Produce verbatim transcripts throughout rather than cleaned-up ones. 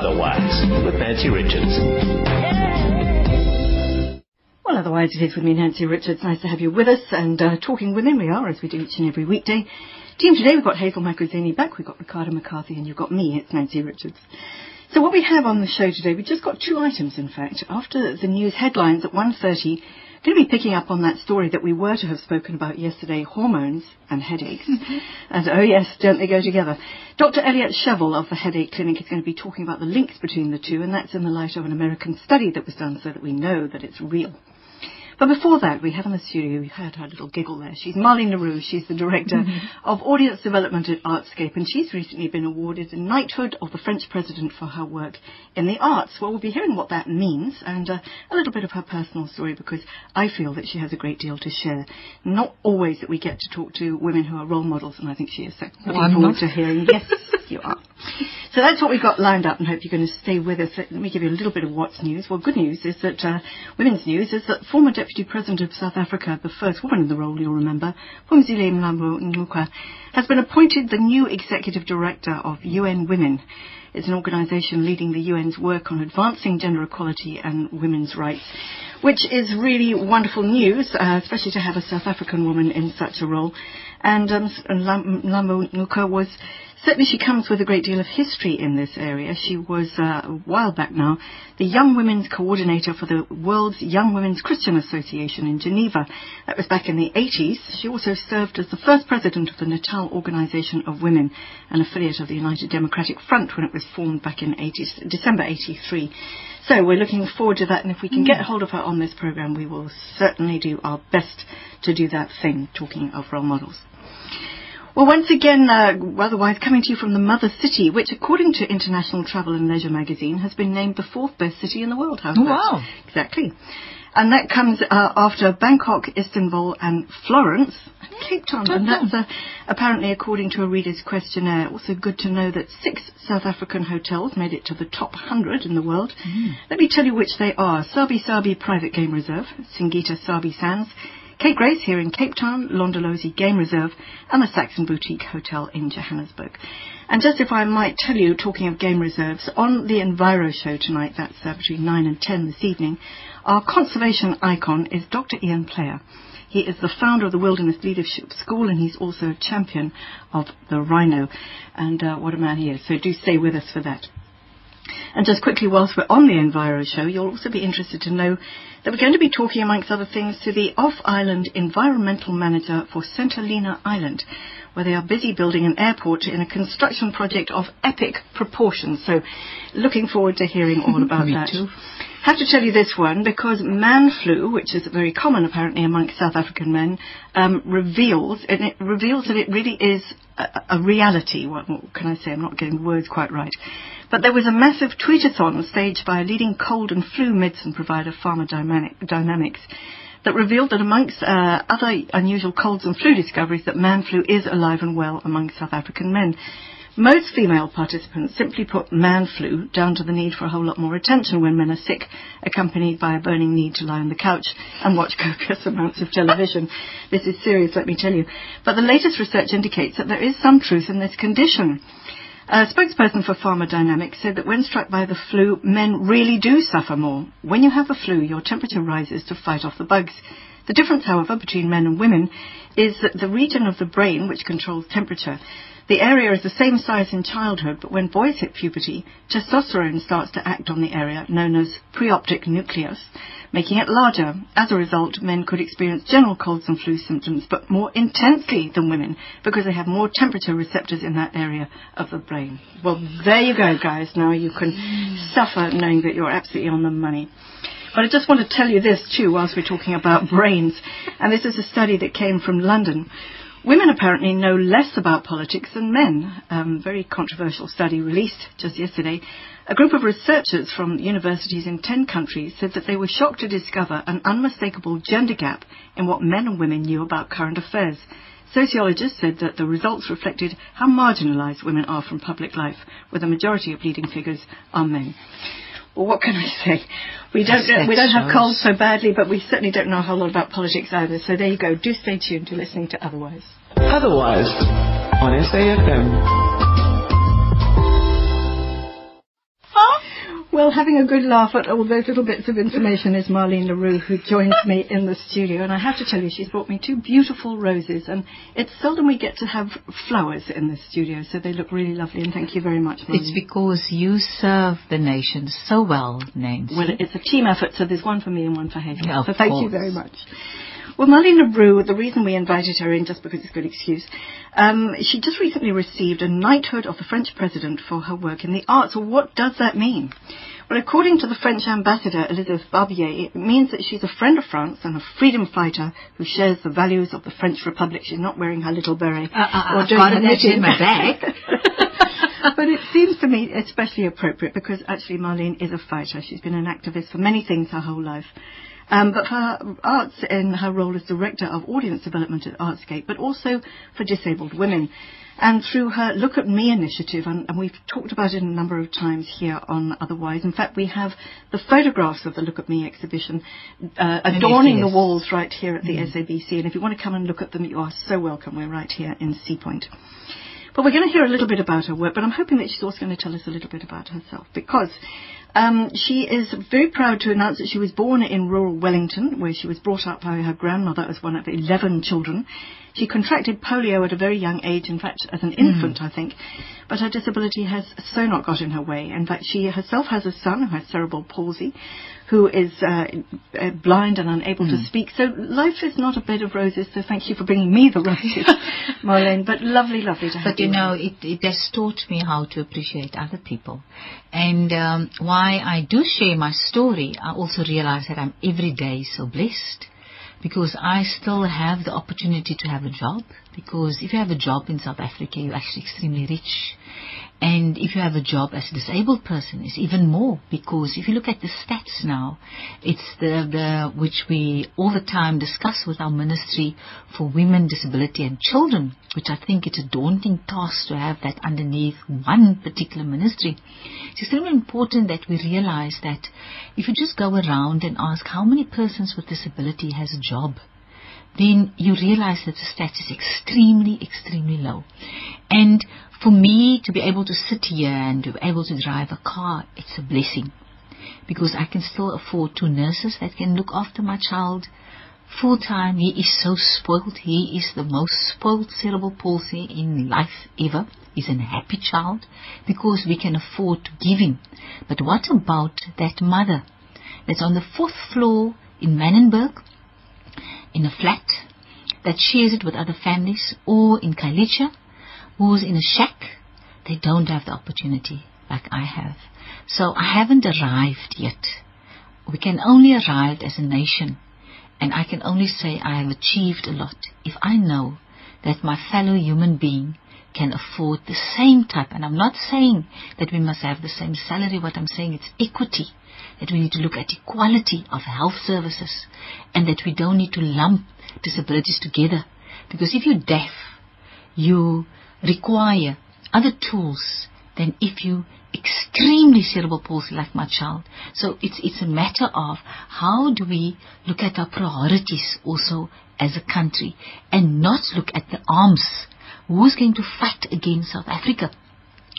Otherwise with Nancy Richards. Well, otherwise it is with me, Nancy Richards. Nice to have you with us and uh, talking women we are, as we do each and every weekday. Team today, we've got Hazel McRozany back, we've got Ricardo McCarthy, and you've got me. It's Nancy Richards. So what we have on the show today, we've just got two items, in fact. After the news headlines at one thirty, going to be picking up on that story that we were to have spoken about yesterday, hormones and headaches. And oh yes, don't they go together? Doctor Elliot Shevel of the Headache Clinic is going to be talking about the links between the two, and that's in the light of an American study that was done so that we know that it's real. But before that, we have in the studio, we heard her little giggle there. She's Marlene le Roux. She's the Director mm-hmm. of Audience Development at Artscape, and she's recently been awarded a knighthood of the French President for her work in the arts. Well, we'll be hearing what that means and uh, a little bit of her personal story, because I feel that she has a great deal to share. Not always that we get to talk to women who are role models, and I think she is. So well, looking I'm forward not. to hearing. Yes, you are. So that's what we've got lined up, and hope you're going to stay with us. Let me give you a little bit of what's news. Well, good news is that, uh, women's news, is that former Deputy President of South Africa, the first woman in the role, you'll remember, Phumzile Mlambo-Ngcuka, has been appointed the new Executive Director of U N Women. It's an organisation leading the U N's work on advancing gender equality and women's rights, which is really wonderful news, uh, especially to have a South African woman in such a role. And um, Mlambo-Ngcuka was... Certainly she comes with a great deal of history in this area. She was, uh, a while back now, the Young Women's Coordinator for the World's Young Women's Christian Association in Geneva. That was back in the eighties. She also served as the first president of the Natal Organization of Women, an affiliate of the United Democratic Front when it was formed back in eighties, December eighty-three. So we're looking forward to that, and if we can get hold of her on this program, we will certainly do our best to do that thing, talking of role models. Well, once again, uh, otherwise, coming to you from the Mother City, which, according to International Travel and Leisure magazine, has been named the fourth best city in the world. How's that? Wow. Exactly. And that comes uh, after Bangkok, Istanbul and Florence and Cape Town. And that's uh, apparently, according to a reader's questionnaire, also good to know that six South African hotels made it to the top one hundred in the world. Mm. Let me tell you which they are. Sabi Sabi Private Game Reserve, Singita Sabi Sands, Kate Grace here in Cape Town, Londolozi Game Reserve and the Saxon Boutique Hotel in Johannesburg. And just if I might tell you, talking of game reserves, on the Enviro Show tonight, that's uh, between nine and ten this evening, our conservation icon is Doctor Ian Player. He is the founder of the Wilderness Leadership School, and he's also a champion of the rhino. And uh, what a man he is, so do stay with us for that. And just quickly, whilst we're on the Enviro Show, you'll also be interested to know that we're going to be talking, amongst other things, to the off-island environmental manager for St Helena Island, where they are busy building an airport in a construction project of epic proportions. So looking forward to hearing all about Me that. Too. Have to tell you this one, because man flu, which is very common apparently amongst South African men, um, reveals, and it reveals that it really is a, a reality. What, what can I say? I'm not getting the words quite right. But there was a massive tweet-a-thon staged by a leading cold and flu medicine provider, Pharma Dynamics, that revealed that amongst uh, other unusual colds and flu discoveries, that man flu is alive and well among South African men. Most female participants simply put man flu down to the need for a whole lot more attention when men are sick, accompanied by a burning need to lie on the couch and watch copious amounts of television. This is serious, let me tell you. But the latest research indicates that there is some truth in this condition. A spokesperson for Pharma Dynamics said that when struck by the flu, men really do suffer more. When you have the flu, your temperature rises to fight off the bugs. The difference, however, between men and women is that the region of the brain which controls temperature, the area is the same size in childhood, but when boys hit puberty, testosterone starts to act on the area known as preoptic nucleus, making it larger. As a result, men could experience general colds and flu symptoms, but more intensely than women, because they have more temperature receptors in that area of the brain. Well, there you go, guys. Now you can suffer knowing that you're absolutely on the money. But I just want to tell you this, too, whilst we're talking about brains, and this is a study that came from London. Women apparently know less about politics than men. Um, very controversial study released just yesterday. A group of researchers from universities in ten countries said that they were shocked to discover an unmistakable gender gap in what men and women knew about current affairs. Sociologists said that the results reflected how marginalised women are from public life, where the majority of leading figures are men. Well, what can I say? We don't know, we don't have colds so badly, but we certainly don't know a whole lot about politics either. So there you go. Do stay tuned to listening to Otherwise. Otherwise on S A F M. Huh? Well, having a good laugh at all those little bits of information is Marlene le Roux, who joins me in the studio. And I have to tell you, she's brought me two beautiful roses. And it's seldom we get to have flowers in the studio, so they look really lovely. And thank you very much, Marlene. It's because you serve the nation so well, Nancy. Well, it's a team effort, so there's one for me and one for Hazel. Yeah, so thank course. you very much. Well, Marlene le Roux, the reason we invited her in, just because it's a good excuse, um, she just recently received a knighthood of the French president for her work in the arts. Well, what does that mean? Well, according to the French ambassador, Elizabeth Barbier, it means that she's a friend of France and a freedom fighter who shares the values of the French Republic. She's not wearing her little beret. Uh, uh, or I've got it knitting. in my bag. But it seems to me especially appropriate because actually Marlene is a fighter. She's been an activist for many things her whole life. Um, but her arts in her role as Director of Audience Development at Artscape, but also for disabled women. And through her Look at Me initiative, and, and we've talked about it a number of times here on Otherwise. In fact, we have the photographs of the Look at Me exhibition uh, adorning the walls right here at the mm. S A B C. And if you want to come and look at them, you are so welcome. We're right here in Sea Point. But we're going to hear a little bit about her work, but I'm hoping that she's also going to tell us a little bit about herself, because um, she is very proud to announce that she was born in rural Wellington, where she was brought up by her grandmother as one of eleven children. She contracted polio at a very young age, in fact, as an infant, mm. I think, but her disability has so not got in her way. In fact, she herself has a son who has cerebral palsy, who is uh, blind and unable mm. to speak. So life is not a bed of roses, so thank you for bringing me the roses, Marlene, but lovely, lovely to have but you. But, you know, it, it has taught me how to appreciate other people. And um, why I do share my story, I also realize that I'm every day so blessed, because I still have the opportunity to have a job. Because if you have a job in South Africa, you're actually extremely rich. And if you have a job as a disabled person, it's even more. Because if you look at the stats now, it's the, the which we all the time discuss with our ministry for women, disability and children, which I think it's a daunting task to have that underneath one particular ministry. It's extremely important that we realize that if you just go around and ask how many persons with disability has a job, then you realize that the stats is extremely, extremely low. And for me to be able to sit here and to be able to drive a car, it's a blessing, because I can still afford two nurses that can look after my child full time. He is so spoiled. He is the most spoiled cerebral palsy in life ever. He's a happy child because we can afford to give him. But what about that mother that's on the fourth floor in Manenberg, in a flat, that shares it with other families, or in Kylie, who's in a shack? They don't have the opportunity like I have. So I haven't arrived yet. We can only arrive as a nation, and I can only say I have achieved a lot if I know that my fellow human being can afford the same type. And I'm not saying that we must have the same salary. What I'm saying, it's equity, that we need to look at equality of health services, and that we don't need to lump disabilities together. Because if you're deaf, you require other tools than if you extremely cerebral palsy like my child. So it's, it's a matter of how do we look at our priorities also as a country, and not look at the arms. Who's going to fight against South Africa?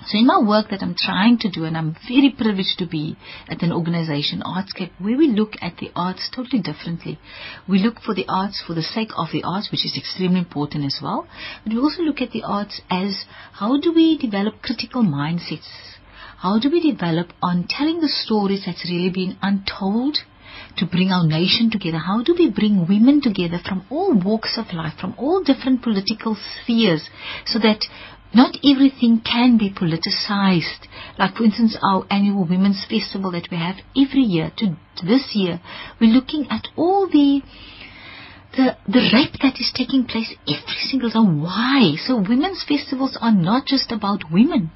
So in my work that I'm trying to do, and I'm very privileged to be at an organization, Artscape, where we look at the arts totally differently. We look for the arts for the sake of the arts, which is extremely important as well. But we also look at the arts as how do we develop critical mindsets? How do we develop on telling the stories that's really been untold, to bring our nation together? How do we bring women together from all walks of life, from all different political spheres, so that not everything can be politicized? Like, for instance, our annual Women's Festival that we have every year. To this year, we're looking at all the the, the rape that is taking place every single time. Why? So women's festivals are not just about women.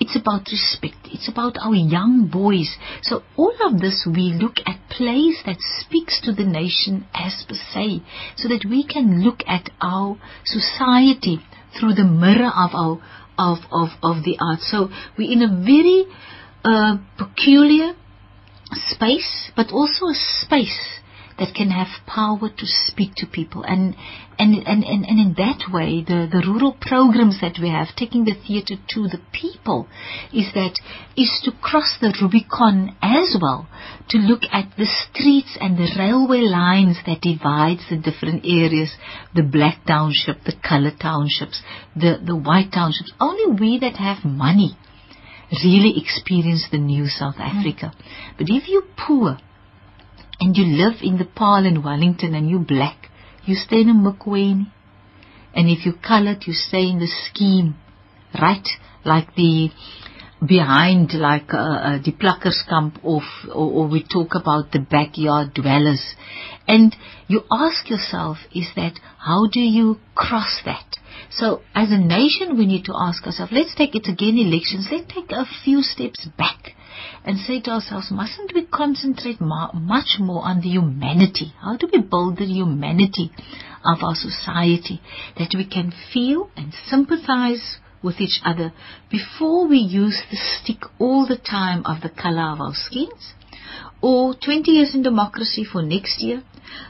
It's about respect. It's about our young boys. So all of this, we look at plays that speaks to the nation as per se, so that we can look at our society through the mirror of our of of, of the arts. So we're in a very uh, peculiar space, but also a space that can have power to speak to people. And and, and, and, and in that way, the, the rural programs that we have, taking the theatre to the people, is that is to cross the Rubicon as well, to look at the streets and the railway lines that divides the different areas, the black township, the coloured townships, the, the white townships. Only we that have money really experience the new South Africa. Mm. But if you're poor and you live in the Paarl and Wellington and you're black, you stay in a Mokweni. And if you're coloured, you stay in the scheme, right? Like the behind, like uh, uh, the pluckers come off, or, or we talk about the backyard dwellers. And you ask yourself, is that, how do you cross that? So as a nation, we need to ask ourselves, let's take it again, elections, let's take a few steps back and say to ourselves, mustn't we concentrate ma- much more on the humanity? How do we build the humanity of our society, that we can feel and sympathize with each other before we use the stick all the time of the colour of our skins? Or twenty years in democracy for next year,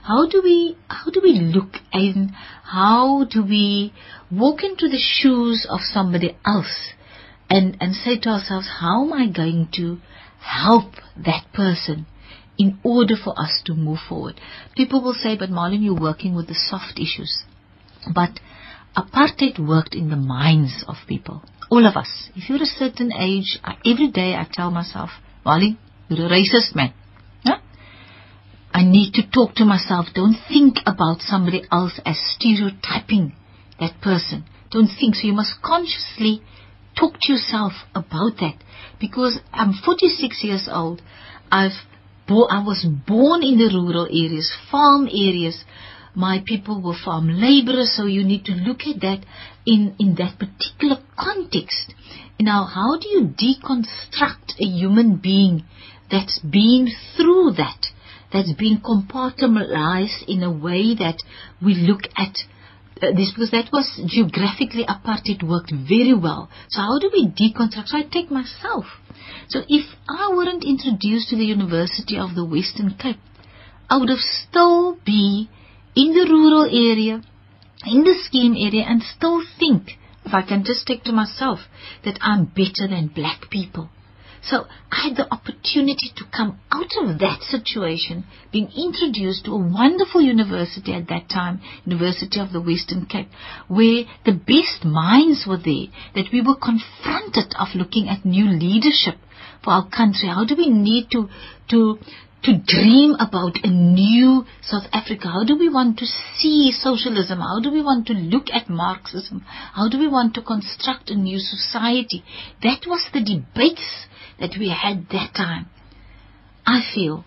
how do we how do we look and how do we walk into the shoes of somebody else and, and say to ourselves, how am I going to help that person in order for us to move forward? People will say, but Marlene, you're working with the soft issues. But apartheid worked in the minds of people, all of us. If you're a certain age, I, every day I tell myself, Marlene, you're a racist man. I need to talk to myself. Don't think about somebody else as stereotyping that person. Don't think. So you must consciously talk to yourself about that. Because I'm forty-six years old. I've bo- I was born in the rural areas, farm areas. My people were farm laborers, so you need to look at that in, in that particular context. Now, how do you deconstruct a human being that's been through that? That's been compartmentalized in a way that we look at uh, this, because that was geographically apartheid worked very well. So how do we deconstruct? So I take myself. So if I weren't introduced to the University of the Western Cape, I would have still be in the rural area, in the scheme area, and still think, if I can just take to myself, that I'm better than black people. So I had the opportunity to come out of that situation, being introduced to a wonderful university at that time, University of the Western Cape, where the best minds were there, that we were confronted of looking at new leadership for our country. How do we need to to to dream about a new South Africa? How do we want to see socialism? How do we want to look at Marxism? How do we want to construct a new society? That was the debates that we had that time. I feel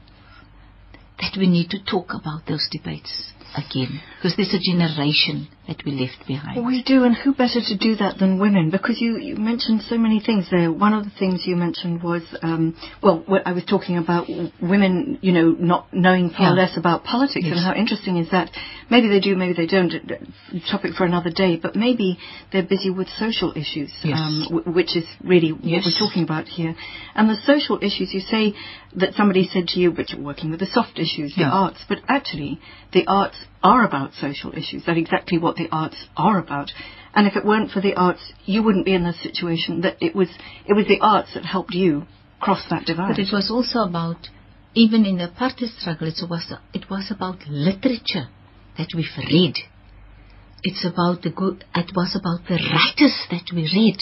that we need to talk about those debates again, because there's a generation that we left behind. We do, and who better to do that than women? Because you, you mentioned so many things there. One of the things you mentioned was, um, well, I was talking about women, you know, not knowing far yeah. less about politics, yes. and how interesting is that? Maybe they do, maybe they don't. Topic for another day, but maybe they're busy with social issues, yes. um, w- which is really what yes. we're talking about here. And the social issues, you say that somebody said to you, but you're working with the soft issues, yeah. the arts, but actually the arts are about social issues. That's exactly what the arts are about. And if it weren't for the arts, you wouldn't be in this situation. That it was it was the arts that helped you cross that divide. But it was also about, even in the apartheid struggle, it was it was about literature that we've read. It's about the good. It was about the writers that we read,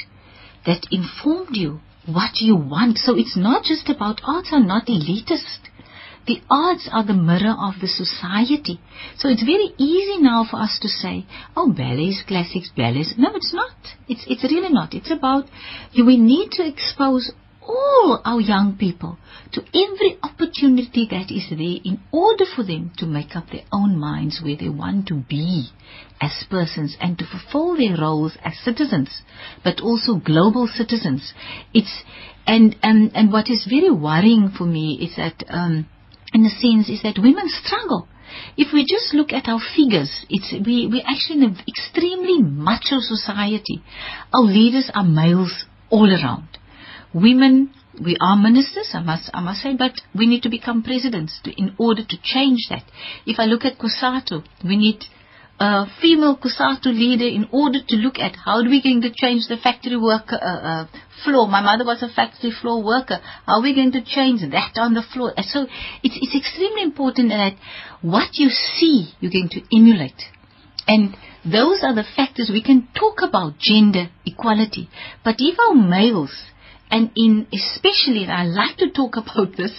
that informed you what you want. So it's not just about arts. Are not elitist. The arts are the mirror of the society. So it's very easy now for us to say, oh, ballets, classics, ballets. No, it's not. It's it's really not. It's about, we need to expose all our young people to every opportunity that is there in order for them to make up their own minds where they want to be as persons and to fulfill their roles as citizens, but also global citizens. It's and, and, and what is very worrying for me is that... Um, in a sense, is that women struggle. If we just look at our figures, it's, we, we're actually in an extremely macho society. Our leaders are males all around. Women we are ministers, I must, I must say, but we need to become presidents to, in order to change that. If I look at COSATU, we need a female COSATU leader in order to look at how do we going to change the factory worker uh, uh, floor. My mother was a factory floor worker. How are we going to change that on the floor? So it's, it's extremely important that what you see, you're going to emulate. And those are the factors we can talk about gender equality. But if our males, and in especially, and I like to talk about this,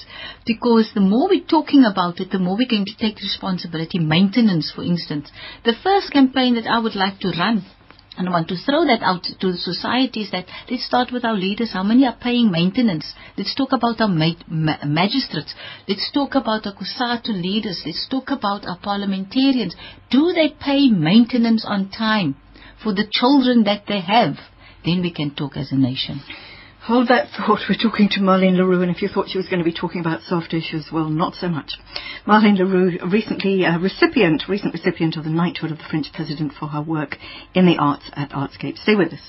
because the more we're talking about it, the more we're going to take responsibility. Maintenance, for instance. The first campaign that I would like to run, and I want to throw that out to the society, is that let's start with our leaders. How many are paying maintenance? Let's talk about our ma ma magistrates. Let's talk about our COSATU leaders. Let's talk about our parliamentarians. Do they pay maintenance on time for the children that they have? Then we can talk as a nation. Hold that thought. We're talking to Marlene le Roux, and if you thought she was going to be talking about soft issues, well, not so much. Marlene le Roux, recently a recipient, recent recipient of the Knighthood of the French President for her work in the arts at Artscape. Stay with us.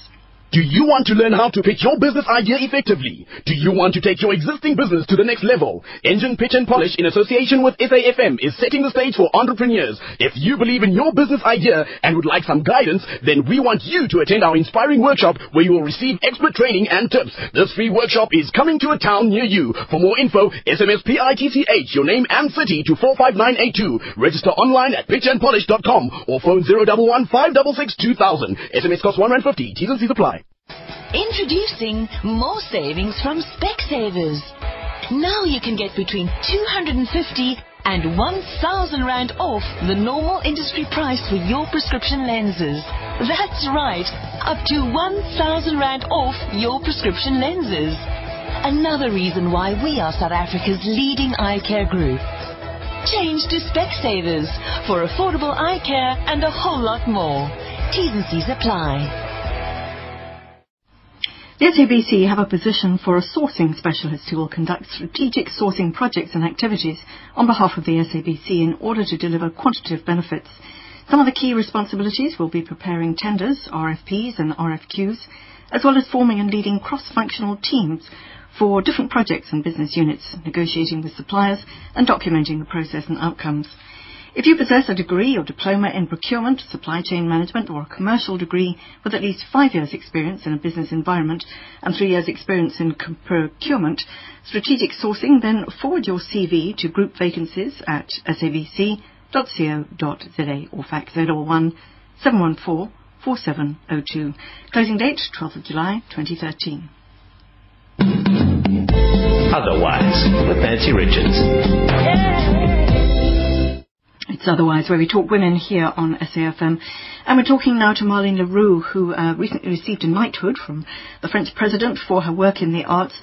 Do you want to learn how to pitch your business idea effectively? Do you want to take your existing business to the next level? Engine Pitch and Polish in association with S A F M is setting the stage for entrepreneurs. If you believe in your business idea and would like some guidance, then we want you to attend our inspiring workshop where you will receive expert training and tips. This free workshop is coming to a town near you. For more info, S M S P I T C H, your name and city to four five nine eight two. Register online at pitch and polish dot com or phone zero one one, five six six, two thousand. S M S costs one rand fifty. T's and C's apply. Introducing more savings from Specsavers. Now you can get between two hundred fifty and one thousand Rand off the normal industry price for your prescription lenses. That's right, up to one thousand Rand off your prescription lenses. Another reason why we are South Africa's leading eye care group. Change to Specsavers for affordable eye care and a whole lot more. T's and C's apply. The S A B C have a position for a sourcing specialist who will conduct strategic sourcing projects and activities on behalf of the S A B C in order to deliver quantitative benefits. Some of the key responsibilities will be preparing tenders, R F Ps and R F Qs, as well as forming and leading cross-functional teams for different projects and business units, negotiating with suppliers and documenting the process and outcomes. If you possess a degree or diploma in procurement, supply chain management or a commercial degree with at least five years experience in a business environment and three years experience in procurement, strategic sourcing, then forward your C V to group vacancies at s a b c dot co dot z a or fax zero one one, seven one four, four seven zero two. Closing date, twelfth of July, twenty thirteen. Otherwise, with Nancy Richards. Yay! It's Otherwise, where we talk women here on S A F M. And we're talking now to Marlene le Roux, who uh, recently received a knighthood from the French president for her work in the arts.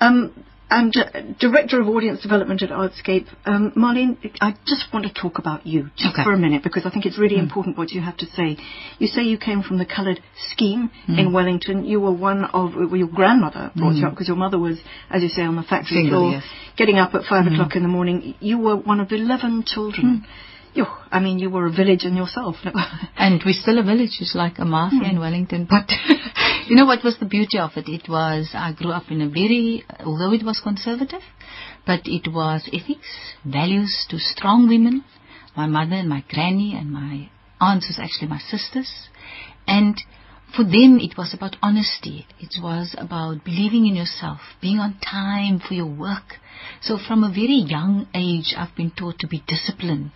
Um, and uh, Director of Audience Development at Artscape. Um, Marlene, I just want to talk about you just okay. for a minute, because I think it's really mm. important what you have to say. You say you came from the coloured scheme mm. in Wellington. You were one of, well, your grandmother brought mm. you up, because your mother was, as you say, on the factory Single, floor, yes. getting up at five mm. o'clock in the morning. You were one of eleven children. Mm. You, I mean, you were a village in yourself. And we're still a village, it's like a mafia mm. in Wellington. But you know what was the beauty of it? It was, I grew up in a very, although it was conservative, but it was ethics, values to strong women. My mother and my granny and my aunts was actually my sisters. And for them, it was about honesty. It was about believing in yourself, being on time for your work. So from a very young age, I've been taught to be disciplined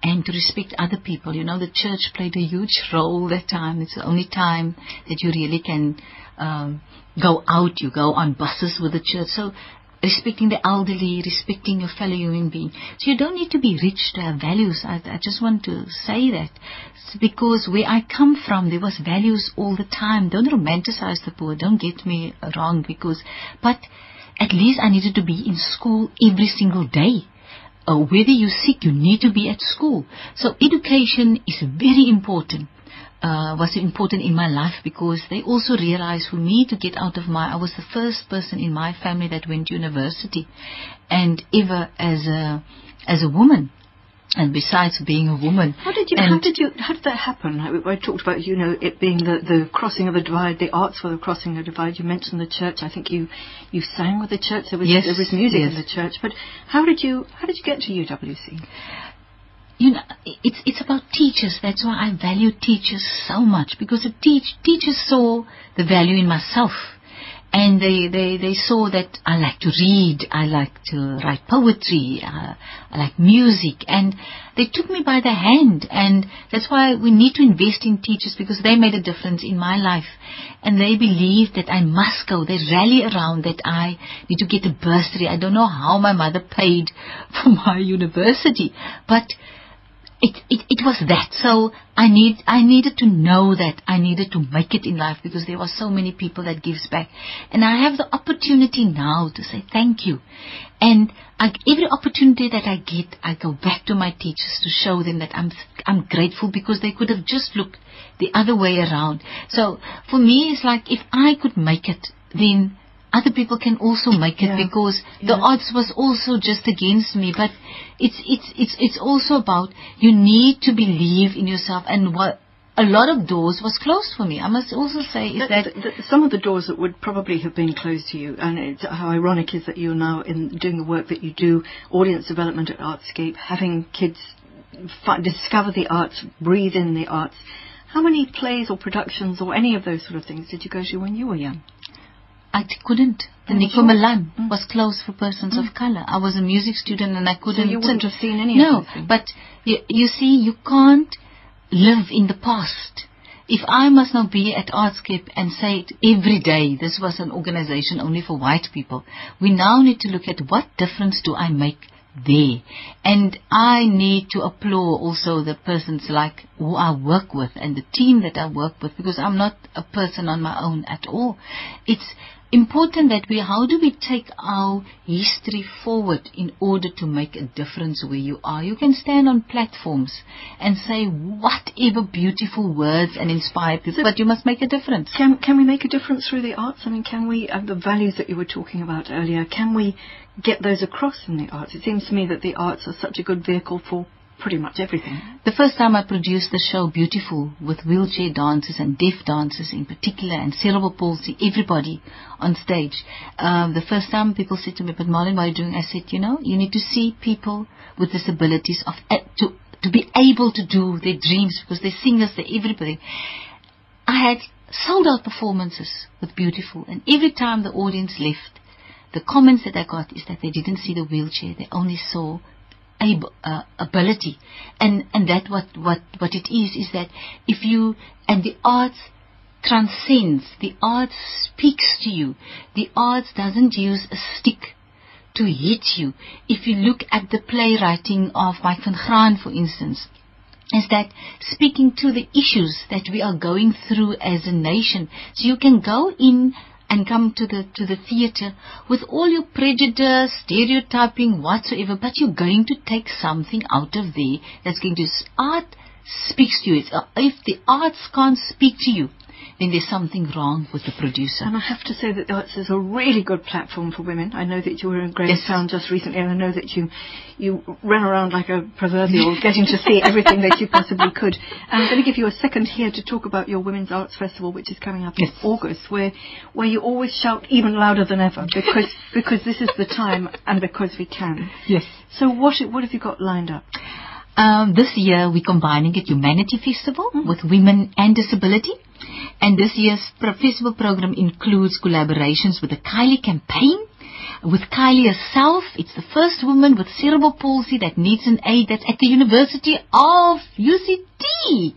and to respect other people. You know, the church played a huge role that time. It's the only time that you really can um, go out. You go on buses with the church. So respecting the elderly, respecting your fellow human being. So you don't need to be rich to have values. I, I just want to say that. It's because where I come from, there was values all the time. Don't romanticize the poor. Don't get me wrong, because, but at least I needed to be in school every single day. Uh, whether you're sick, you need to be at school. So education is very important. Uh, was important in my life, because they also realized for me to get out of my, I was the first person in my family that went to university, and ever as a as a woman And besides being a woman, how did you? How did you? How did that happen? I, I talked about, you know, it being the, the crossing of a divide. The arts were the crossing of a divide. You mentioned the church. I think you, you sang with the church. There was yes, there was music yes. in the church. But how did you? How did you get to U W C? You know, it's it's about teachers. That's why I value teachers so much, because the teach teachers saw the value in myself. And they, they, they saw that I like to read, I like to write poetry, uh, I like music. And they took me by the hand. And that's why we need to invest in teachers, because they made a difference in my life. And they believed that I must go. They rally around that I need to get a bursary. I don't know how my mother paid for my university. But It, it it was that. So I need I needed to know that I needed to make it in life, because there were so many people that gives back, and I have the opportunity now to say thank you. And I, every opportunity that I get, I go back to my teachers to show them that I'm I'm grateful, because they could have just looked the other way around. So for me, it's like, if I could make it, then other people can also make it, yeah. because yeah. the odds was also just against me. But it's it's it's it's also about, you need to believe in yourself, and what a lot of doors was closed for me. I must also say is that, that, that, that some of the doors that would probably have been closed to you, and it's, how ironic is that you're now in doing the work that you do, audience development at Artscape, having kids fi- discover the arts, breathe in the arts. How many plays or productions or any of those sort of things did you go to when you were young? I couldn't. The Nico sure? Milan mm. was closed for persons mm. of colour. I was a music student and I couldn't. So you wouldn't have seen any no, of No, but you, you see, you can't live in the past. If I must not be at Artscape and say it every day, this was an organisation only for white people, we now need to look at what difference do I make there. And I need to applaud also the persons like who I work with and the team that I work with, because I'm not a person on my own at all. It's important that we, how do we take our history forward in order to make a difference where you are? You can stand on platforms and say whatever beautiful words and inspire people, so but you must make a difference. Can can we make a difference through the arts? I mean, can we, uh, the values that you were talking about earlier, can we get those across in the arts? It seems to me that the arts are such a good vehicle for pretty much everything. The first time I produced the show Beautiful, with wheelchair dancers and deaf dancers in particular, and cerebral palsy, everybody on stage. Um, the first time people said to me, "But Marlene, what are you doing?" I said, "You know, you need to see people with disabilities of uh, to to be able to do their dreams, because they're singers, they're everybody." I had sold out performances with Beautiful, and every time the audience left, the comments that I got is that they didn't see the wheelchair; they only saw Ab- uh, ability, and and that what what what it is is that if you, and the arts transcends, the arts speaks to you, the arts doesn't use a stick to hit you. If you look at the playwriting of Mike van Graan, for instance, is that speaking to the issues that we are going through as a nation. So you can go in and come to the to the theatre with all your prejudice, stereotyping, whatsoever, but you're going to take something out of there that's going to... Art speaks to you. It's, uh, if the arts can't speak to you, then there's something wrong with the producer. And I have to say that the arts is a really good platform for women. I know that you were in Grahamstown yes. just recently, and I know that you you ran around like a proverbial, getting to see everything that you possibly could. And I'm going to give you a second here to talk about your Women's Arts Festival, which is coming up yes. in August, where where you always shout even louder than ever, because because this is the time, and because we can. Yes. So what what have you got lined up? Um, this year we're combining a Humanity Festival mm. with Women and Disability. And this year's festival program includes collaborations with the Kylie campaign, with Kylie herself. It's the first woman with cerebral palsy that needs an aid that's at the University of U C T,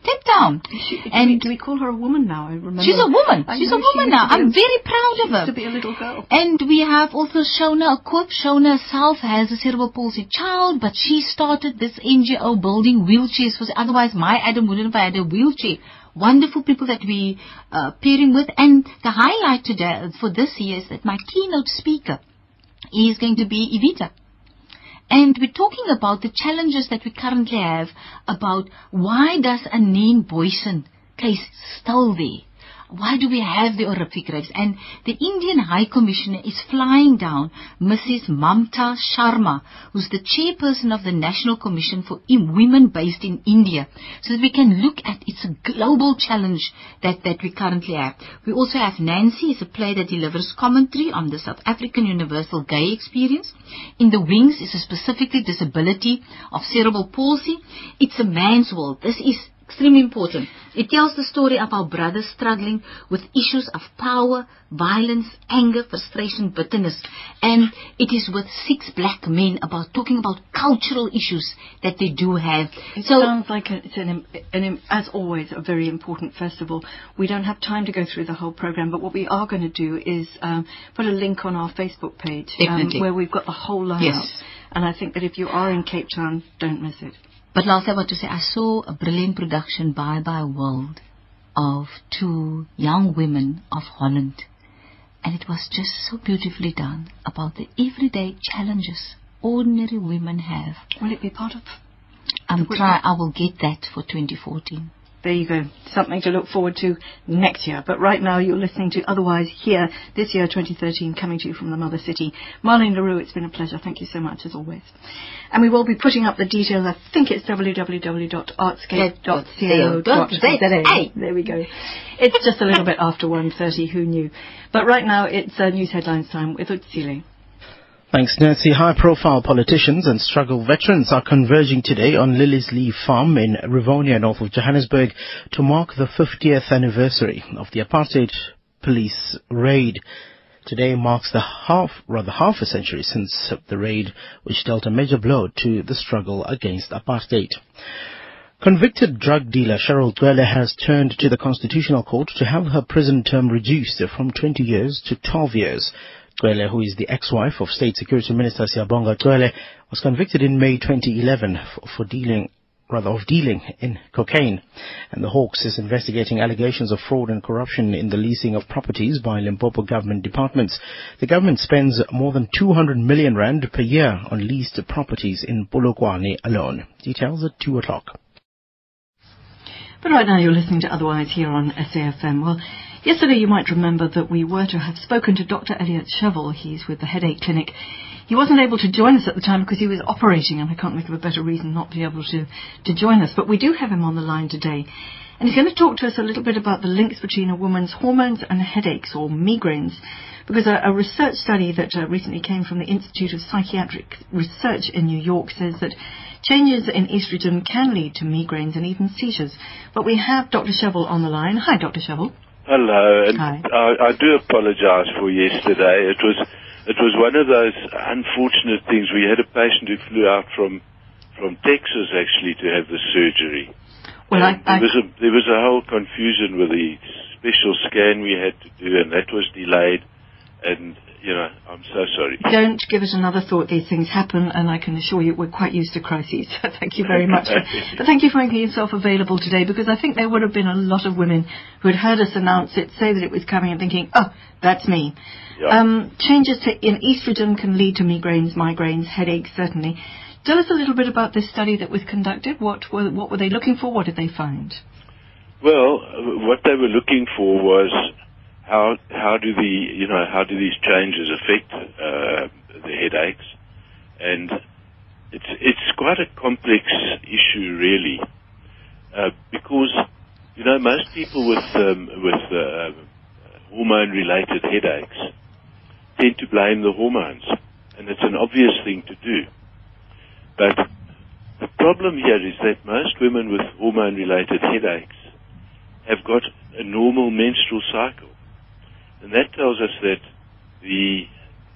Cape Town. She, and do we, do we call her a woman now? I remember. She's a woman. I she's a woman now. A, I'm very proud of her. She used to be a little girl. And we have also Shona, a corp. Shona herself has a cerebral palsy child, but she started this N G O building wheelchairs. For, otherwise, my Adam wouldn't have had a wheelchair. Wonderful people that we uh, pairing with. And the highlight today for this year is that my keynote speaker is going to be Evita. And we're talking about the challenges that we currently have about why does a Anine Boyson case still there? why do we have the horrific rapes? And the Indian High Commissioner is flying down, Missus Mamta Sharma, who's the chairperson of the National Commission for Women based in India, so that we can look at it's a global challenge that, that we currently have. We also have Nancy, is a play that delivers commentary on the South African Universal Gay Experience. In the Wings is a specifically disability of cerebral palsy. It's a man's world. This is extremely important. It tells the story of our brothers struggling with issues of power, violence, anger, frustration, bitterness. And it is with six black men about talking about cultural issues that they do have. It so sounds like a, it's an, an, as always, a very important festival. We don't have time to go through the whole program, but what we are going to do is um, put a link on our Facebook page um, where we've got the whole lineup. Yes. And I think that if you are in Cape Town, don't miss it. But last I want to say, I saw a brilliant production, Bye Bye World, of two young women of Holland. And it was just so beautifully done about the everyday challenges ordinary women have. Will it be part of? I'm try, I will get that for twenty fourteen. There you go. Something to look forward to next year. But right now you're listening to Otherwise here, this year twenty thirteen, coming to you from the Mother City. Marlene le Roux, it's been a pleasure. Thank you so much as always. And we will be putting up the details. I think it's w w w dot artscape dot co dot za. There we go. It's just a little bit after one thirty, who knew? But right now it's uh, News Headlines time with Phumzile. Thanks, Nancy. High-profile politicians and struggle veterans are converging today on Lily's Lee Farm in Rivonia, north of Johannesburg, to mark the fiftieth anniversary of the apartheid police raid. Today marks the half, rather half a century since the raid, which dealt a major blow to the struggle against apartheid. Convicted drug dealer Cheryl Dweller has turned to the Constitutional Court to have her prison term reduced from twenty years to twelve years. Dweller, who is the ex-wife of State Security Minister Siyabonga Dweller, was convicted in May twenty eleven for, for dealing, rather of dealing in cocaine. And the Hawks is investigating allegations of fraud and corruption in the leasing of properties by Limpopo government departments. The government spends more than two hundred million rand per year on leased properties in Polokwane alone. Details at two o'clock. But right now you're listening to Otherwise here on S A F M. Well, yesterday you might remember that we were to have spoken to Doctor Elliot Shevel. He's with the Headache Clinic. He wasn't able to join us at the time because he was operating, and I can't think of a better reason not to be able to, to join us. But we do have him on the line today. And he's going to talk to us a little bit about the links between a woman's hormones and headaches or migraines. Because a, a research study that uh, recently came from the Institute of Psychiatric Research in New York says that changes in estrogen can lead to migraines and even seizures. But we have Doctor Shevel on the line. Hi, Doctor Shevel. Hello. And hi. I, I do apologize for yesterday. It was it was one of those unfortunate things. We had a patient who flew out from from Texas, actually, to have the surgery. Well, I, I, there, was a, there was a whole confusion with the special scan we had to do, and that was delayed. And, you know, I'm so sorry. Don't give it another thought. These things happen, and I can assure you we're quite used to crises. Thank you very much. But thank you for making yourself available today, because I think there would have been a lot of women who had heard us announce it, say that it was coming, and thinking, oh, that's me. Yeah. Um, changes to, in estrogen can lead to migraines, migraines, headaches, certainly. Tell us a little bit about this study that was conducted. What were, what were they looking for? What did they find? Well, what they were looking for was... How how do the you know how do these changes affect uh, the headaches? And it's it's quite a complex issue really, uh, because you know most people with um, with uh, hormone related headaches tend to blame the hormones, and it's an obvious thing to do. But the problem here is that most women with hormone related headaches have got a normal menstrual cycle. And that tells us that the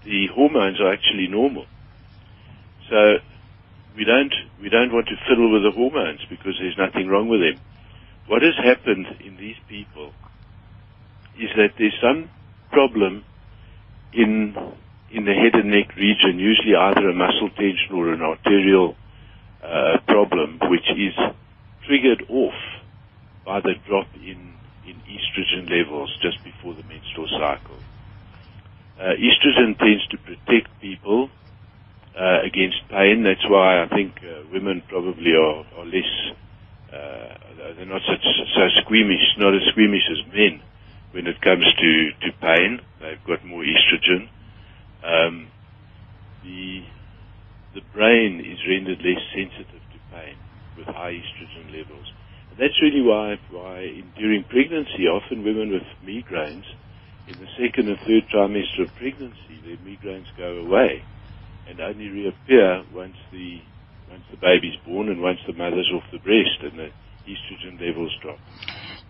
the hormones are actually normal. So we don't we don't want to fiddle with the hormones because there's nothing wrong with them. What has happened in these people is that there's some problem in in the head and neck region, usually either a muscle tension or an arterial uh, problem, which is triggered off by the drop in in estrogen levels just before the menstrual cycle. Uh, estrogen tends to protect people uh, against pain. That's why I think uh, women probably are, are less, uh, they're not such, so squeamish, not as squeamish as men when it comes to, to pain. They've got more estrogen. Um, the, the brain is rendered less sensitive to pain with high estrogen levels. And that's really why, why during pregnancy, often women with migraines, in the second and third trimester of pregnancy, their migraines go away and only reappear once the once the baby's born and once the mother's off the breast and the estrogen levels drop.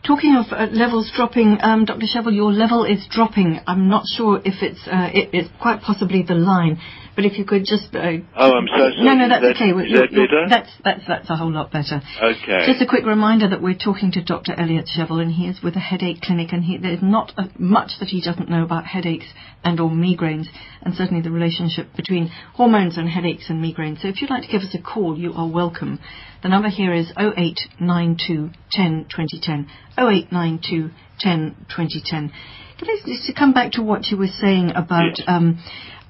Talking of uh, levels dropping, um, Doctor Shevel, your level is dropping. I'm not sure if it's uh, it, it's quite possibly the line, but if you could just uh, oh, I'm so sorry. No, no, that's that, okay. Is you're, that better? That's that's that's a whole lot better. Okay. Just a quick reminder that we're talking to Doctor Elliot Shevel, and he is with the Headache Clinic, and he, there's not a, much that he doesn't know about headaches and or migraines, and certainly the relationship between hormones and headaches and migraines. So if you'd like to give us a call, you are welcome. The number here is oh eight nine two, ten, twenty ten. oh eight nine two, ten, twenty ten. Can I just come back to what you were saying about yes. um,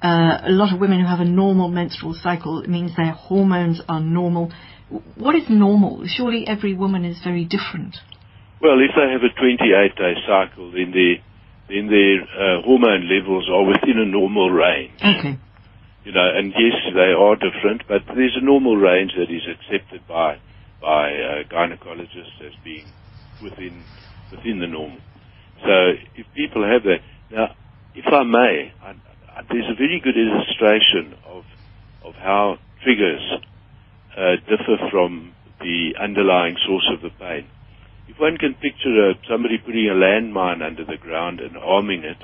uh, a lot of women who have a normal menstrual cycle? It means their hormones are normal. What is normal? Surely every woman is very different. Well, if they have a twenty-eight day cycle, then their, then their uh, hormone levels are within a normal range. Okay. You know, and yes, they are different, but there's a normal range that is accepted by by uh, gynecologists as being within within the normal. So if people have that. Now, if I may, I, I, there's a very good illustration of, of how triggers uh, differ from the underlying source of the pain. If one can picture a, somebody putting a landmine under the ground and arming it,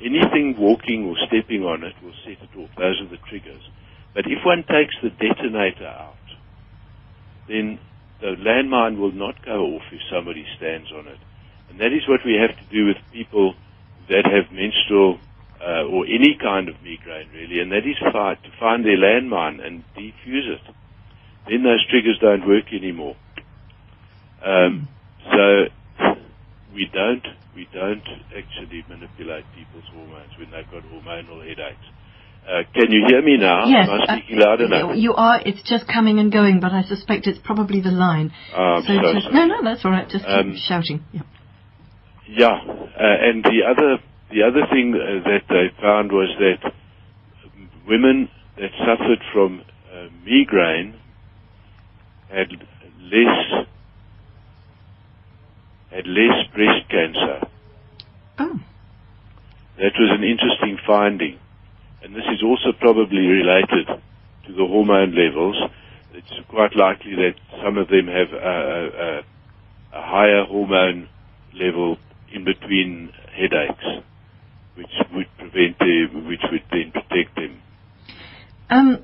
anything walking or stepping on it will set it off. Those are the triggers. But if one takes the detonator out, then the landmine will not go off if somebody stands on it. And that is what we have to do with people that have menstrual uh, or any kind of migraine, really, and that is fight, to find their landmine and defuse it. Then those triggers don't work anymore. Um, so we don't, we don't actually manipulate people's hormones when they've got hormonal headaches. Uh, can you hear me now? Yes. Am I speaking uh, loud enough? You are. It's just coming and going, but I suspect it's probably the line. Um, so so just, no, no, that's all right. Just keep um, shouting. Yeah. yeah. Uh, and the other, the other thing uh, that they found was that women that suffered from uh, migraine had less had less breast cancer. Oh. That was an interesting finding. And this is also probably related to the hormone levels. It's quite likely that some of them have a, a, a higher hormone level in between headaches, which would prevent them, which would then protect them. Um,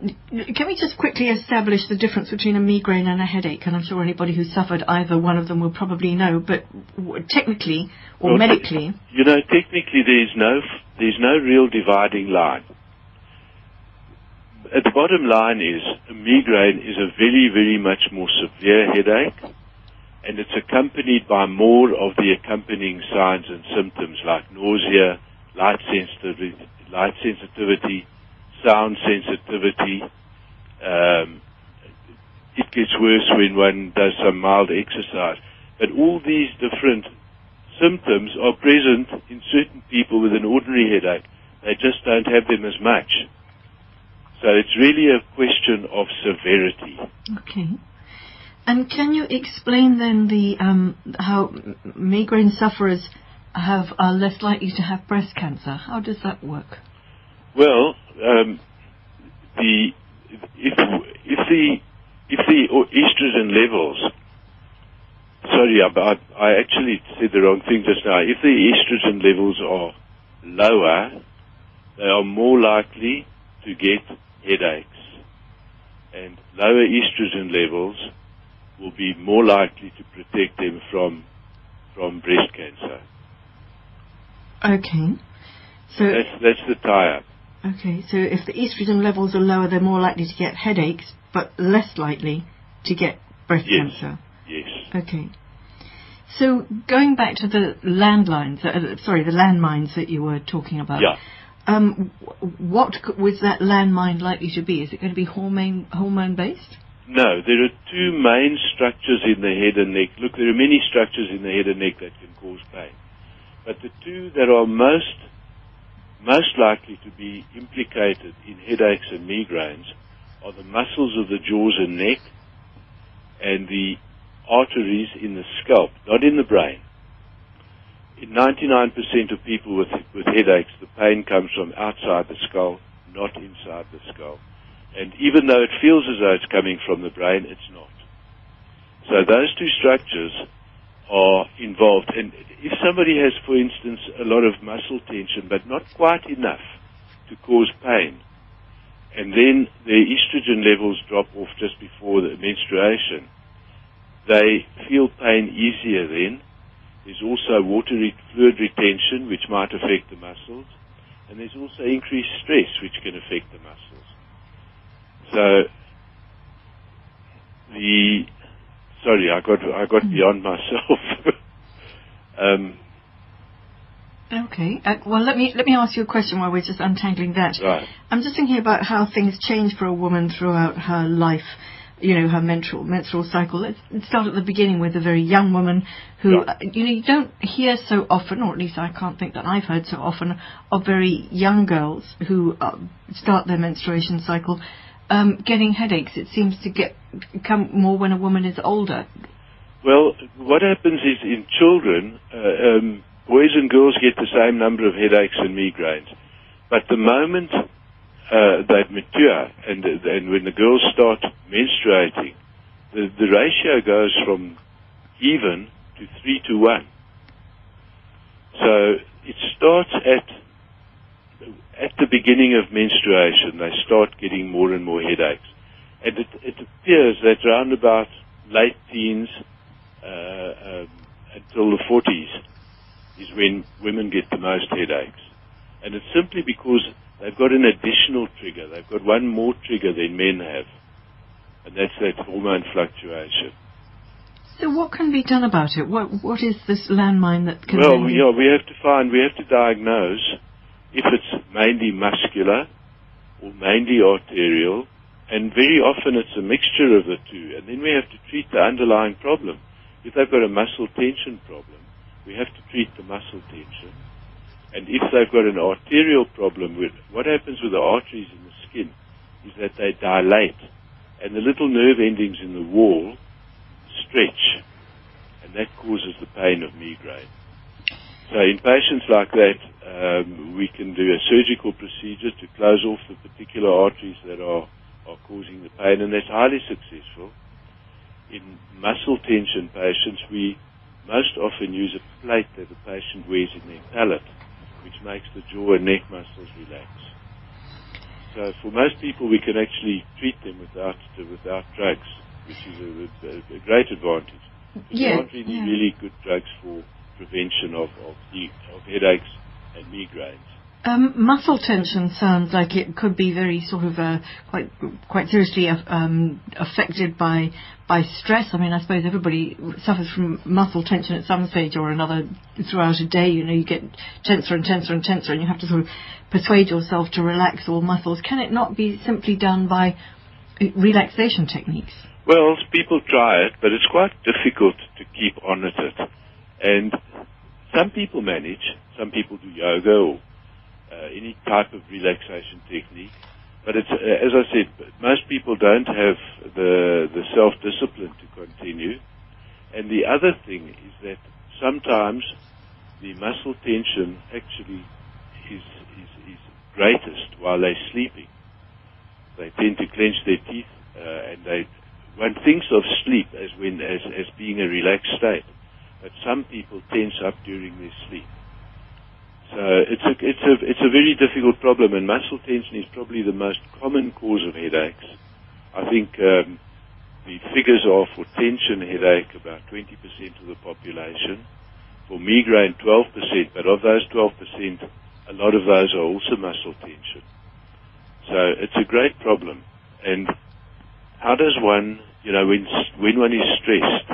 can we just quickly establish the difference between a migraine and a headache? And I'm sure anybody who suffered either one of them will probably know, but technically or well, medically... You know, technically there's no, there's no real dividing line. At the bottom line is a migraine is a very, very much more severe headache, and it's accompanied by more of the accompanying signs and symptoms like nausea, light sensitivity, light sensitivity, sound sensitivity. Um, it gets worse when one does some mild exercise. But all these different symptoms are present in certain people with an ordinary headache. They just don't have them as much. So it's really a question of severity. Okay. And can you explain then the um, how migraine sufferers have are less likely to have breast cancer? How does that work? Well, um, the if if the if the estrogen levels. Sorry, I, I actually said the wrong thing just now. If the estrogen levels are lower, they are more likely to get headaches, and lower estrogen levels will be more likely to protect them from from breast cancer. Okay, so that's that's the tie-up. Okay, so if the estrogen levels are lower, they're more likely to get headaches, but less likely to get breast yes. cancer. Yes. Okay. So going back to the landlines, uh, sorry, the landmines that you were talking about. Yeah. Um, what was that landmine likely to be? Is it going to be hormone hormone based? No, there are two main structures in the head and neck. Look, there are many structures in the head and neck that can cause pain. But the two that are most most likely to be implicated in headaches and migraines are the muscles of the jaws and neck and the arteries in the scalp, not in the brain. In ninety-nine percent of people with, with headaches, the pain comes from outside the skull, not inside the skull. And even though it feels as though it's coming from the brain, it's not. So those two structures are involved. And if somebody has, for instance, a lot of muscle tension, but not quite enough to cause pain, and then their estrogen levels drop off just before the menstruation, they feel pain easier then. There's also water re- fluid retention, which might affect the muscles. And there's also increased stress, which can affect the muscles. So the... Sorry, I got I got beyond myself. um, okay. Uh, well, let me let me ask you a question while we're just untangling that. Right. I'm just thinking about how things change for a woman throughout her life. You know, her menstrual menstrual cycle. Let's start at the beginning with a very young woman who, right. uh, you know, you don't hear so often, or at least I can't think that I've heard so often, of very young girls who uh, start their menstruation cycle. Um, getting headaches, it seems to get come more when a woman is older. Well, what happens is in children, uh, um, boys and girls get the same number of headaches and migraines. But the moment uh, they mature and, and when the girls start menstruating, the, the ratio goes from even to three to one. So it starts at... At the beginning of menstruation, they start getting more and more headaches. And it, it appears that around about late teens uh, um, until the forties is when women get the most headaches. And it's simply because they've got an additional trigger. They've got one more trigger than men have. And that's that hormone fluctuation. So what can be done about it? What What is this landmine that can... Well, yeah, we have to find, we have to diagnose... If it's mainly muscular or mainly arterial, and very often it's a mixture of the two, and then we have to treat the underlying problem. If they've got a muscle tension problem, we have to treat the muscle tension. And if they've got an arterial problem, with what happens with the arteries in the skin is that they dilate, and the little nerve endings in the wall stretch, and that causes the pain of migraine. So in patients like that, um, we can do a surgical procedure to close off the particular arteries that are, are causing the pain, and that's highly successful. In muscle tension patients, we most often use a plate that the patient wears in their palate, which makes the jaw and neck muscles relax. So for most people, we can actually treat them without, without drugs, which is a, a great advantage. Yeah, there aren't really, yeah. really good drugs for prevention of, of, of headaches and migraines. Um, muscle tension sounds like it could be very sort of uh, quite quite seriously um, affected by by stress. I mean, I suppose everybody suffers from muscle tension at some stage or another throughout a day. You know, you get tenser and tenser and tenser, and you have to sort of persuade yourself to relax all muscles. Can it not be simply done by relaxation techniques? Well, people try it, but it's quite difficult to keep on at it. And some people manage, some people do yoga or uh, any type of relaxation technique. But it's, uh, as I said, most people don't have the, the self-discipline to continue. And the other thing is that sometimes the muscle tension actually is, is, is greatest while they're sleeping. They tend to clench their teeth, uh, and they, one thinks of sleep as, when, as, as being a relaxed state. But some people tense up during their sleep. So it's a, it's a, it's a very difficult problem, and muscle tension is probably the most common cause of headaches. I think um, the figures are for tension headache, about twenty percent of the population. For migraine, twelve percent, but of those twelve percent, a lot of those are also muscle tension. So it's a great problem. And how does one, you know, when, when one is stressed,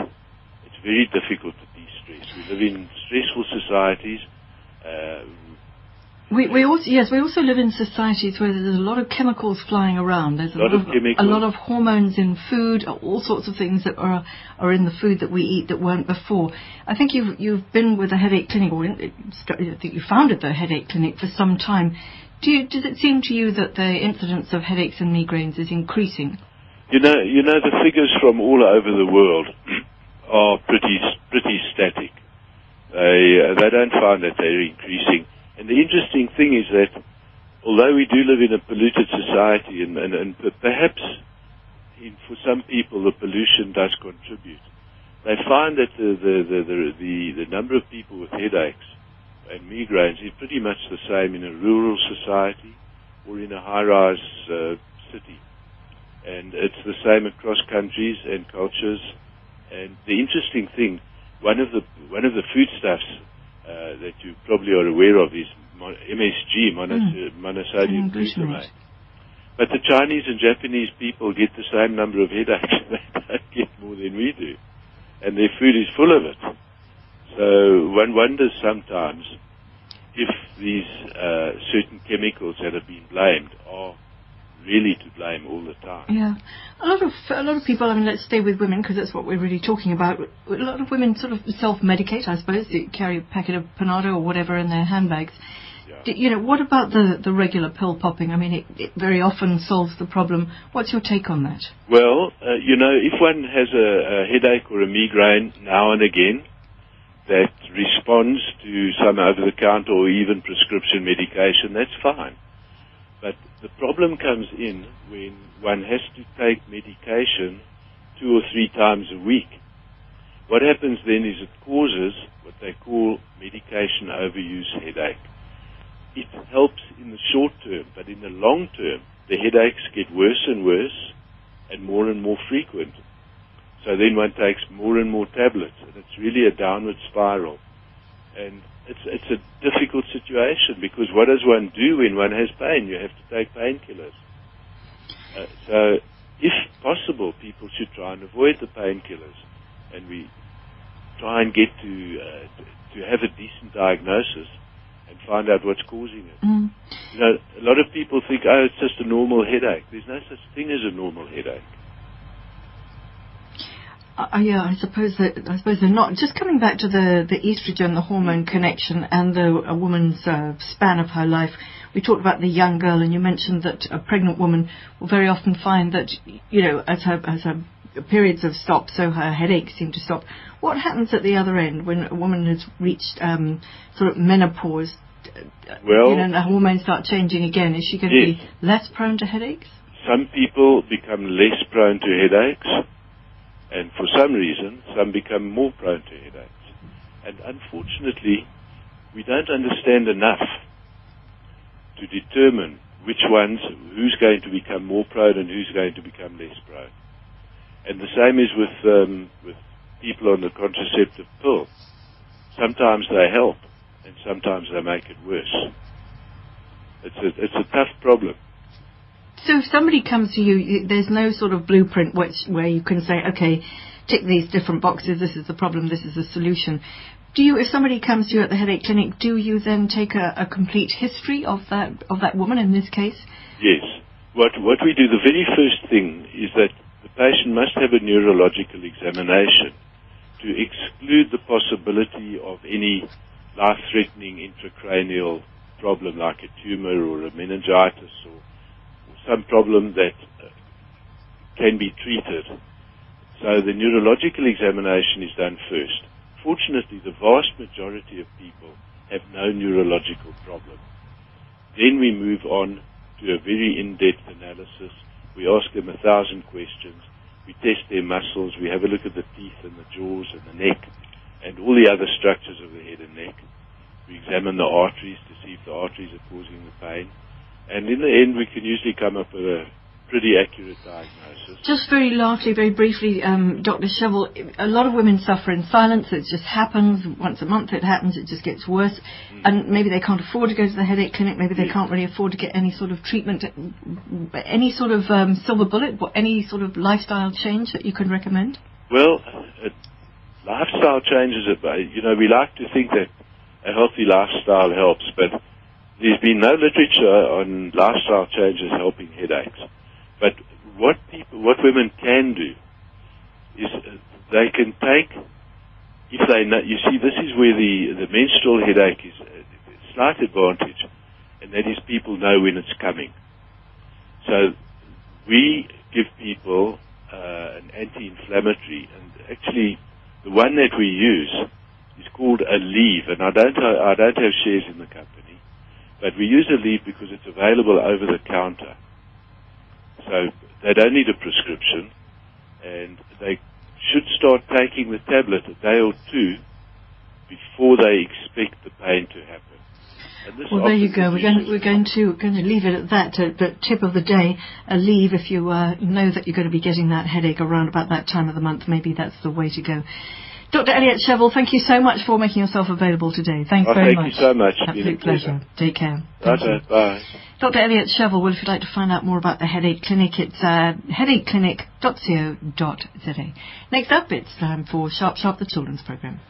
it's very difficult to... We live in stressful societies. Uh, We, we also, yes, we also live in societies where there's a lot of chemicals flying around. There's a lot, lot of, of a lot of hormones in food, all sorts of things that are are in the food that we eat that weren't before. I think you've you've been with the Headache Clinic, or I think you founded the Headache Clinic for some time. Do you, does it seem to you that the incidence of headaches and migraines is increasing? You know, you know the figures from all over the world are pretty pretty static. They uh, they don't find that they're increasing. And the interesting thing is that although we do live in a polluted society, and, and, and perhaps in, for some people the pollution does contribute, they find that the, the, the, the, the number of people with headaches and migraines is pretty much the same in a rural society or in a high-rise uh, city. And it's the same across countries and cultures. And the interesting thing, one of the, one of the foodstuffs Uh, that you probably are aware of is M S G, monos mm. monosodium glutamate. But the Chinese and Japanese people get the same number of headaches. They don't get more than we do. And their food is full of it. So one wonders sometimes if these uh, certain chemicals that have been blamed are really to blame all the time. Yeah, a lot of a lot of people. I mean, let's stay with women because that's what we're really talking about. A lot of women sort of self-medicate, I suppose. They carry a packet of Panado or whatever in their handbags. Yeah. Do, you know, what about the the regular pill popping? I mean, it, it very often solves the problem. What's your take on that? Well, uh, you know, if one has a, a headache or a migraine now and again, that responds to some over-the-counter or even prescription medication, that's fine. But the problem comes in when one has to take medication two or three times a week. What happens then is it causes what they call medication overuse headache. It helps in the short term, but in the long term, the headaches get worse and worse and more and more frequent. So then one takes more and more tablets, and it's really a downward spiral. And It's, it's a difficult situation because what does one do when one has pain? You have to take painkillers. Uh, so if possible, people should try and avoid the painkillers, and we try and get to, uh, to have a decent diagnosis and find out what's causing it. Mm. You know, a lot of people think, oh, it's just a normal headache. There's no such thing as a normal headache. Uh, yeah, I suppose that I suppose they're not. Just coming back to the, the estrogen, the hormone connection, and the a woman's uh, span of her life. We talked about the young girl, and you mentioned that a pregnant woman will very often find that, you know, as her as her periods have stopped, so her headaches seem to stop. What happens at the other end when a woman has reached um, sort of menopause? Well, you know, and her hormones start changing again. Is she going to yes. be less prone to headaches? Some people become less prone to headaches. And for some reason, some become more prone to headaches. And unfortunately, we don't understand enough to determine which ones, who's going to become more prone and who's going to become less prone. And the same is with um, with people on the contraceptive pill. Sometimes they help, and sometimes they make it worse. It's a, it's a tough problem. So if somebody comes to you, you, there's no sort of blueprint which, where you can say, okay, tick these different boxes, this is the problem, this is the solution. Do you, if somebody comes to you at the Headache Clinic, do you then take a, a complete history of that of that woman in this case? Yes. What, what we do, the very first thing is that the patient must have a neurological examination to exclude the possibility of any life-threatening intracranial problem like a tumor or a meningitis or some problem that can be treated. So the neurological examination is done first. Fortunately, the vast majority of people have no neurological problem. Then we move on to a very in-depth analysis. We ask them a thousand questions. We test their muscles. We have a look at the teeth and the jaws and the neck and all the other structures of the head and neck. We examine the arteries to see if the arteries are causing the pain. And in the end, we can usually come up with a pretty accurate diagnosis. Just very lastly, very briefly, um, Doctor Shevel, a lot of women suffer in silence. It just happens. Once a month it happens. It just gets worse. Mm. And maybe they can't afford to go to the Headache Clinic. Maybe they yes. can't really afford to get any sort of treatment, any sort of um, silver bullet, any sort of lifestyle change that you can recommend? Well, uh, lifestyle changes, you know, we like to think that a healthy lifestyle helps, but There's been no literature on lifestyle changes helping headaches. But what people, what women can do is they can take, if they know, you see, this is where the, the menstrual headache is a slight advantage, and that is people know when it's coming. So we give people uh, an anti-inflammatory, and actually the one that we use is called Aleve, and I don't, I don't have shares in the company, but we use Aleve because it's available over the counter. So they don't need a prescription, and they should start taking the tablet a day or two before they expect the pain to happen. And this well, there you go. We're going, to, we're, going to, we're going to leave it at that. Uh, but tip of the day, Aleve, if you uh, know that you're going to be getting that headache around about that time of the month, maybe that's the way to go. Doctor Elliot Shevel, thank you so much for making yourself available today. Thanks oh, very thank much. Thank you so much. Absolute pleasure. pleasure. Take care. Right, bye. Doctor Elliot Shevel, well, if you'd like to find out more about the Headache Clinic, it's uh, headache clinic dot co dot za. Next up, it's time um, for Sharp Sharp, the children's programme.